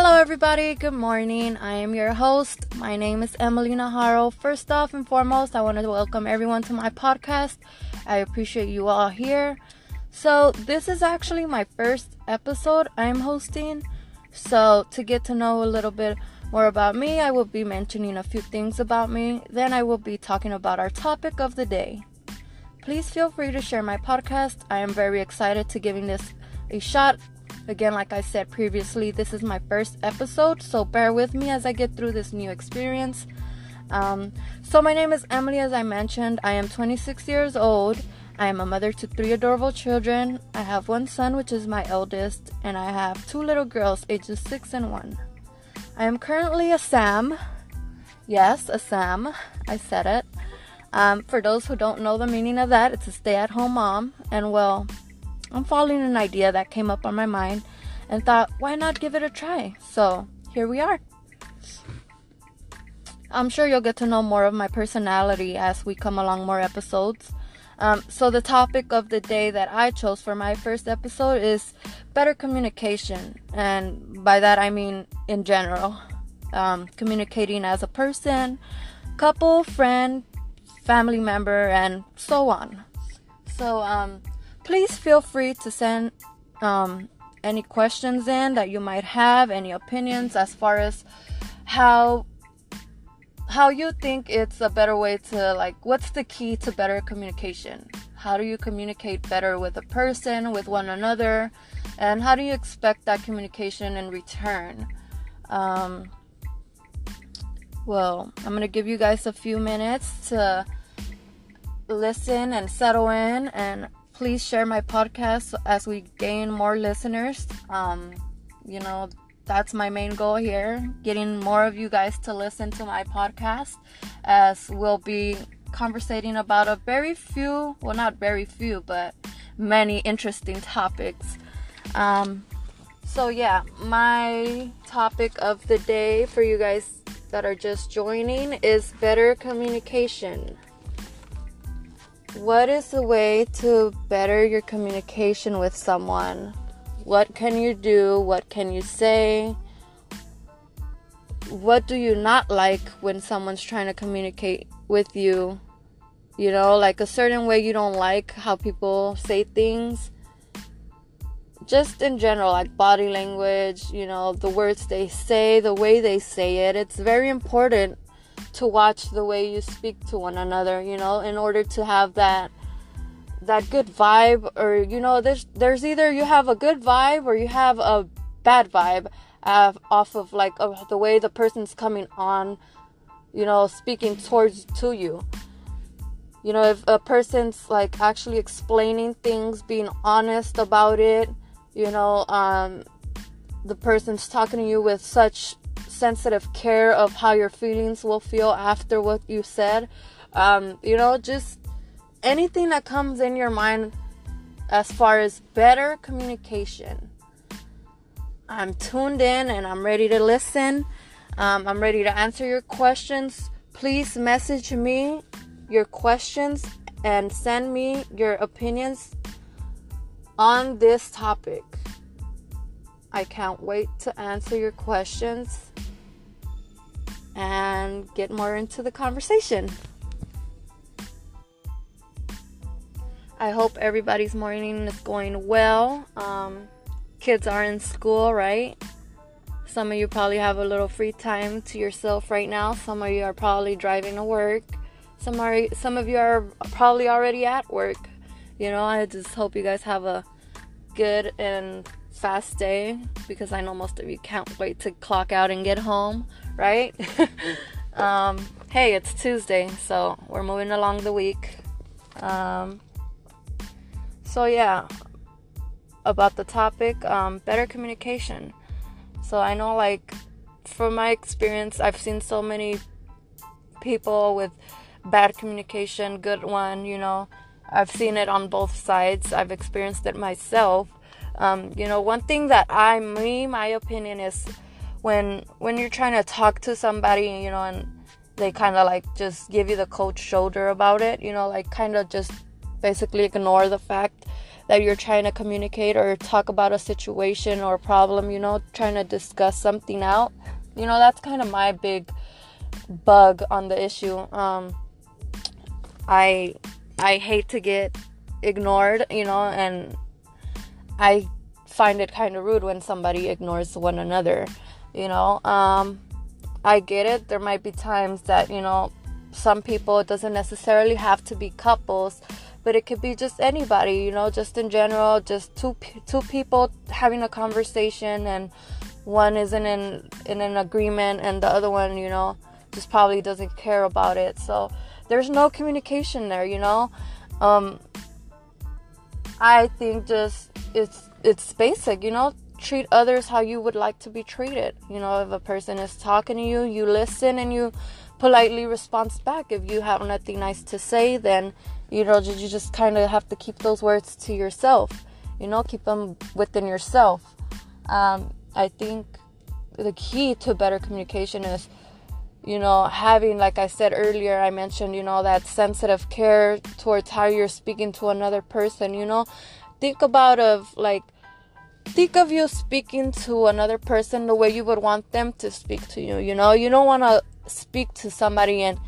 Hello everybody, good morning. I am your host. My name is Emily Najarro. First off and foremost, I want to welcome everyone to my podcast. I appreciate you all here. So this is actually my first episode I'm hosting. So to get to know a little bit more about me, I will be mentioning a few things about me. Then I will be talking about our topic of the day. Please feel free to share my podcast. I am very excited to giving this a shot. Again, like I said previously, this is my first episode, so bear with me as I get through this new experience. So my name is Emily, as I mentioned. I am 26 years old. I am a mother to 3 adorable children. I have 1 son, which is my eldest, and I have 2 little girls, ages 6 and 1. I am currently a SAM. Yes, a SAM. I said it. For those who don't know the meaning of that, it's a stay-at-home mom, and well, I'm following an idea that came up on my mind and thought, why not give it a try? So here we are. I'm sure you'll get to know more of my personality as we come along more episodes. So the topic of the day that I chose for my first episode is better communication. And by that, I mean in general, communicating as a person, couple, friend, family member, and so on. So, please feel free to send any questions in that you might have, any opinions as far as how you think it's a better way to, like, what's the key to better communication? How do you communicate better with a person, with one another? And how do you expect that communication in return? Well, I'm going to give you guys a few minutes to listen and settle in, and please share my podcast as we gain more listeners. You know, that's my main goal here, getting more of you guys to listen to my podcast, as we'll be conversating about a very few, well, not very few, but many interesting topics. So yeah, my topic of the day for you guys that are just joining is better communication. What is the way to better your communication with someone? What can you do? What can you say? What do you not like when someone's trying to communicate with you? You know, like a certain way you don't like how people say things. Just in general, like body language, you know, the words they say, the way they say it. It's very important to watch the way you speak to one another, you know, in order to have that good vibe. Or, you know, there's either you have a good vibe or you have a bad vibe off of, like, the way the person's coming on, you know, speaking to you. You know, if a person's, like, actually explaining things, being honest about it, you know, the person's talking to you with such sensitive care of how your feelings will feel after what you said. You know, just anything that comes in your mind as far as better communication. I'm tuned in and I'm ready to listen. I'm ready to answer your questions. Please message me your questions and send me your opinions on this topic. I can't wait to answer your questions and get more into the conversation. I hope everybody's morning is going well. Kids are in school, right? Some of you probably have a little free time to yourself right now. Some of you are probably driving to work. Some of you are probably already at work. You know, I just hope you guys have a good and fast day, because I know most of you can't wait to clock out and get home, right? Hey, it's Tuesday, so we're moving along the week. So yeah, about the topic, better communication. So I know, like, from my experience, I've seen so many people with bad communication, good one, you know. I've seen it on both sides. I've experienced it myself. You know, one thing that my opinion is, when you're trying to talk to somebody, you know, and they kind of, like, just give you the cold shoulder about it, you know, like, kind of just basically ignore the fact that you're trying to communicate or talk about a situation or a problem, you know, trying to discuss something out. You know, that's kind of my big bug on the issue. I hate to get ignored, you know, and I find it kind of rude when somebody ignores one another, you know. I get it. There might be times that, you know, some people, it doesn't necessarily have to be couples, but it could be just anybody, you know, just in general, just two people having a conversation, and one isn't in an agreement and the other one, you know, just probably doesn't care about it. So there's no communication there, you know. I think just it's basic, you know. Treat others how you would like to be treated. You know, if a person is talking to you, you listen and you politely respond back. If you have nothing nice to say, then, you know, you just kind of have to keep those words to yourself. You know, keep them within yourself. I think the key to better communication is, you know, having, like I said earlier, I mentioned, you know, that sensitive care towards how you're speaking to another person, you know. Think of you speaking to another person the way you would want them to speak to you, you know. You don't want to speak to somebody and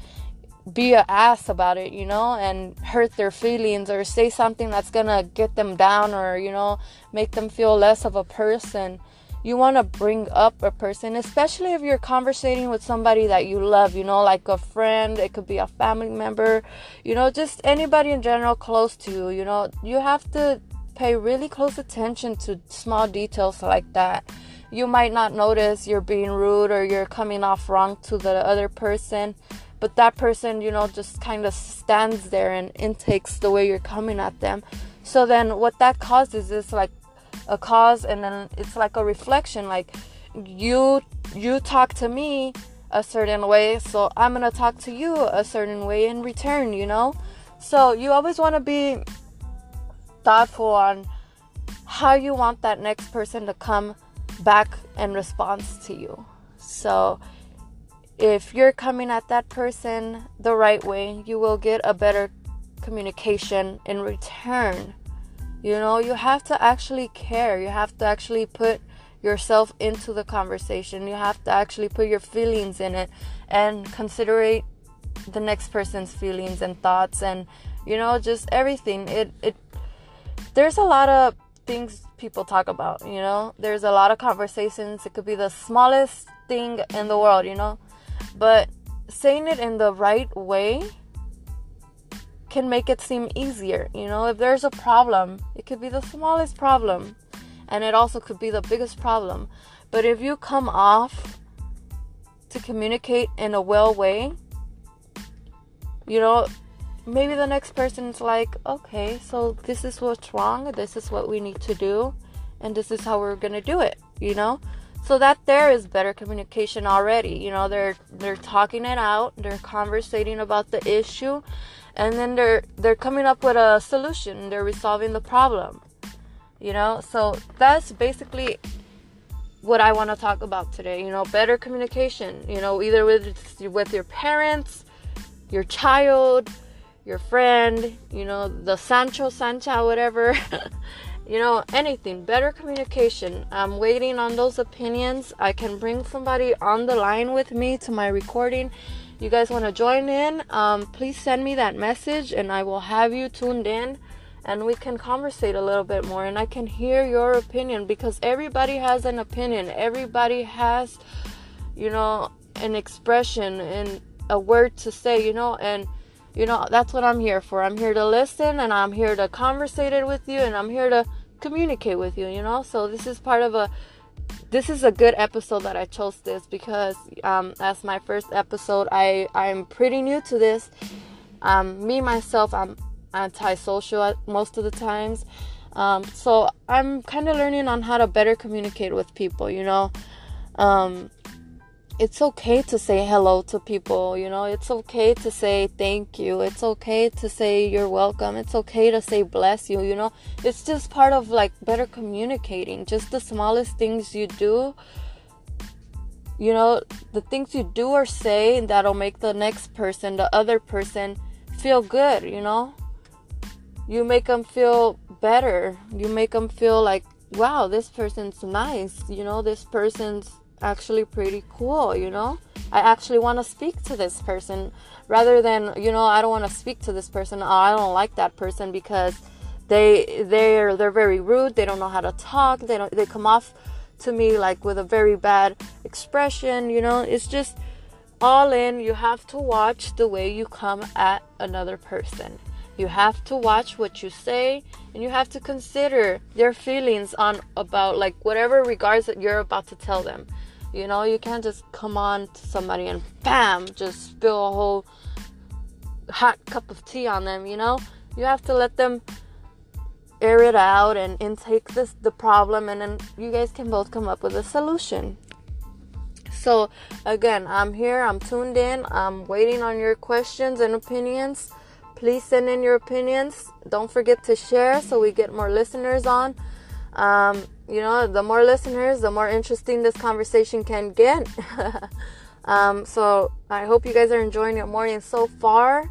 be an ass about it, you know, and hurt their feelings or say something that's going to get them down or, you know, make them feel less of a person. You want to bring up a person, especially if you're conversating with somebody that you love, you know, like a friend. It could be a family member, you know, just anybody in general close to you, you know. You have to pay really close attention to small details like that. You might not notice you're being rude or you're coming off wrong to the other person, but that person, you know, just kind of stands there and intakes the way you're coming at them. So then what that causes is like a cause, and then it's like a reflection, like you talk to me a certain way, so I'm gonna talk to you a certain way in return, you know. So you always want to be thoughtful on how you want that next person to come back and respond to you. So if you're coming at that person the right way, you will get a better communication in return. You know, you have to actually care. You have to actually put yourself into the conversation. You have to actually put your feelings in it and consider the next person's feelings and thoughts and, you know, just everything. There's a lot of things people talk about, you know. There's a lot of conversations. It could be the smallest thing in the world, you know. But saying it in the right way can make it seem easier, you know. If there's a problem, it could be the smallest problem, and it also could be the biggest problem. But if you come off to communicate in a well way, you know, maybe the next person's like, okay, so this is what's wrong, this is what we need to do, and this is how we're gonna do it, you know. So that there is better communication already, you know. They're talking it out, they're conversating about the issue, and then they're coming up with a solution. They're resolving the problem, you know. So that's basically what I want to talk about today, you know, better communication, you know, either with your parents, your child, your friend, you know, the Sancha, whatever, you know, anything. Better communication. I'm waiting on those opinions. I can bring somebody on the line with me to my recording. You guys want to join in, please send me that message and I will have you tuned in and we can conversate a little bit more and I can hear your opinion, because everybody has an opinion. Everybody has, you know, an expression and a word to say, you know, and, you know, that's what I'm here for. I'm here to listen and I'm here to conversate it with you and I'm here to communicate with you, you know. So this is part of this is a good episode that I chose this because as my first episode, I'm pretty new to this. Me, myself, I'm antisocial most of the times. So I'm kind of learning on how to better communicate with people, you know. It's okay to say hello to people, you know. It's okay to say thank you. It's okay to say you're welcome. It's okay to say bless you, you know. It's just part of, like, better communicating. Just the smallest things you do, you know, the things you do or say that'll make the next person, the other person, feel good, you know. You make them feel better. You make them feel like, wow, this person's nice, you know, this person's actually pretty cool, you know, I actually want to speak to this person, rather than, you know, I don't want to speak to this person, oh, I don't like that person because they're very rude, they don't know how to talk, they come off to me like with a very bad expression, you know. It's just all in. You have to watch the way you come at another person. You have to watch what you say, and you have to consider their feelings on about like whatever regards that you're about to tell them. You know, you can't just come on to somebody and bam, just spill a whole hot cup of tea on them, you know. You have to let them air it out and intake the problem, and then you guys can both come up with a solution. So again, I'm here, I'm tuned in, I'm waiting on your questions and opinions. Please send in your opinions. Don't forget to share so we get more listeners on. You know, the more listeners, the more interesting this conversation can get. So I hope you guys are enjoying your morning so far.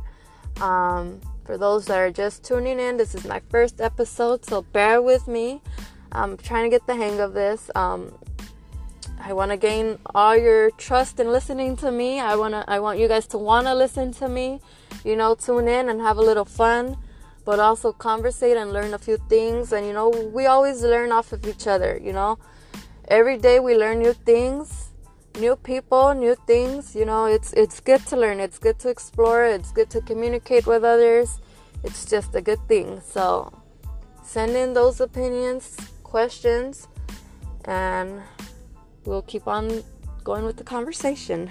For those that are just tuning in, this is my first episode, so bear with me. I'm trying to get the hang of this. I want to gain all your trust in listening to me. I want you guys to want to listen to me, you know, tune in and have a little fun, but also conversate and learn a few things. And, you know, we always learn off of each other, you know. Every day we learn new things, new people, new things, you know. It's good to learn. It's good to explore. It's good to communicate with others. It's just a good thing. So send in those opinions, questions, and we'll keep on going with the conversation.